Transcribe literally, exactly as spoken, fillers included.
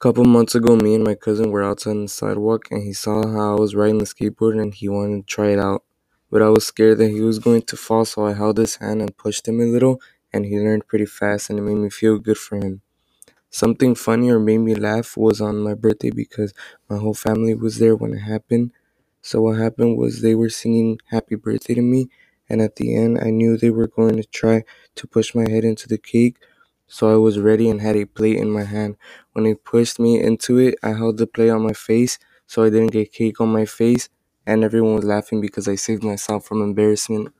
Couple months ago, me and my cousin were outside on the sidewalk, and he saw how I was riding the skateboard and he wanted to try it out. But I was scared that he was going to fall, so I held his hand and pushed him a little, and he learned pretty fast, and it made me feel good for him. Something funny or made me laugh was on my birthday because my whole family was there when it happened. So what happened was they were singing happy birthday to me, and at the end I knew they were going to try to push my head into the cake. So I was ready and had a plate in my hand. When they pushed me into it, I held the plate on my face so I didn't get cake on my face, and everyone was laughing because I saved myself from embarrassment.